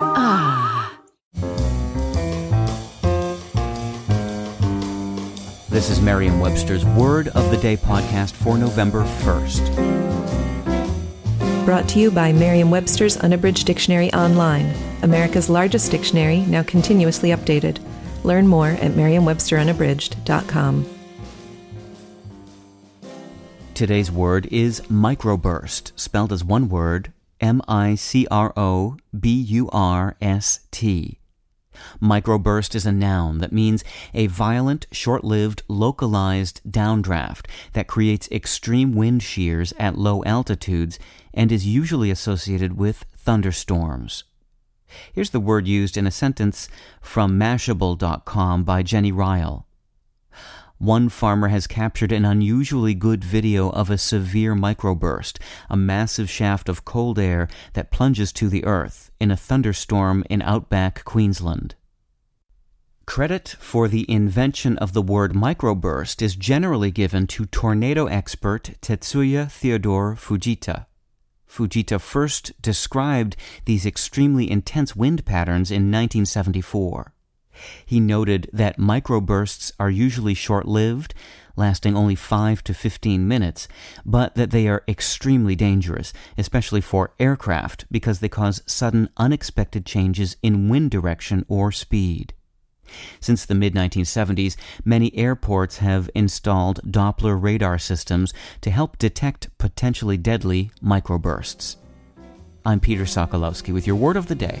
Ah. This is Merriam-Webster's Word of the Day podcast for November 1st. Brought to you by Merriam-Webster's Unabridged Dictionary Online, America's largest dictionary, now continuously updated. Learn more at merriam-websterunabridged.com. Today's word is microburst, spelled as one word, microburst. Microburst is a noun that means a violent, short-lived, localized downdraft that creates extreme wind shears at low altitudes and is usually associated with thunderstorms. Here's the word used in a sentence from Mashable.com by Jenni Ryall. One farmer has captured an unusually good video of a severe microburst, a massive shaft of cold air that plunges to the earth in a thunderstorm in outback Queensland. Credit for the invention of the word microburst is generally given to tornado expert Tetsuya Theodore Fujita. Fujita first described these extremely intense wind patterns in 1974. He noted that microbursts are usually short-lived, lasting only 5 to 15 minutes, but that they are extremely dangerous, especially for aircraft, because they cause sudden, unexpected changes in wind direction or speed. Since the mid-1970s, many airports have installed Doppler radar systems to help detect potentially deadly microbursts. I'm Peter Sokolowski with your Word of the Day.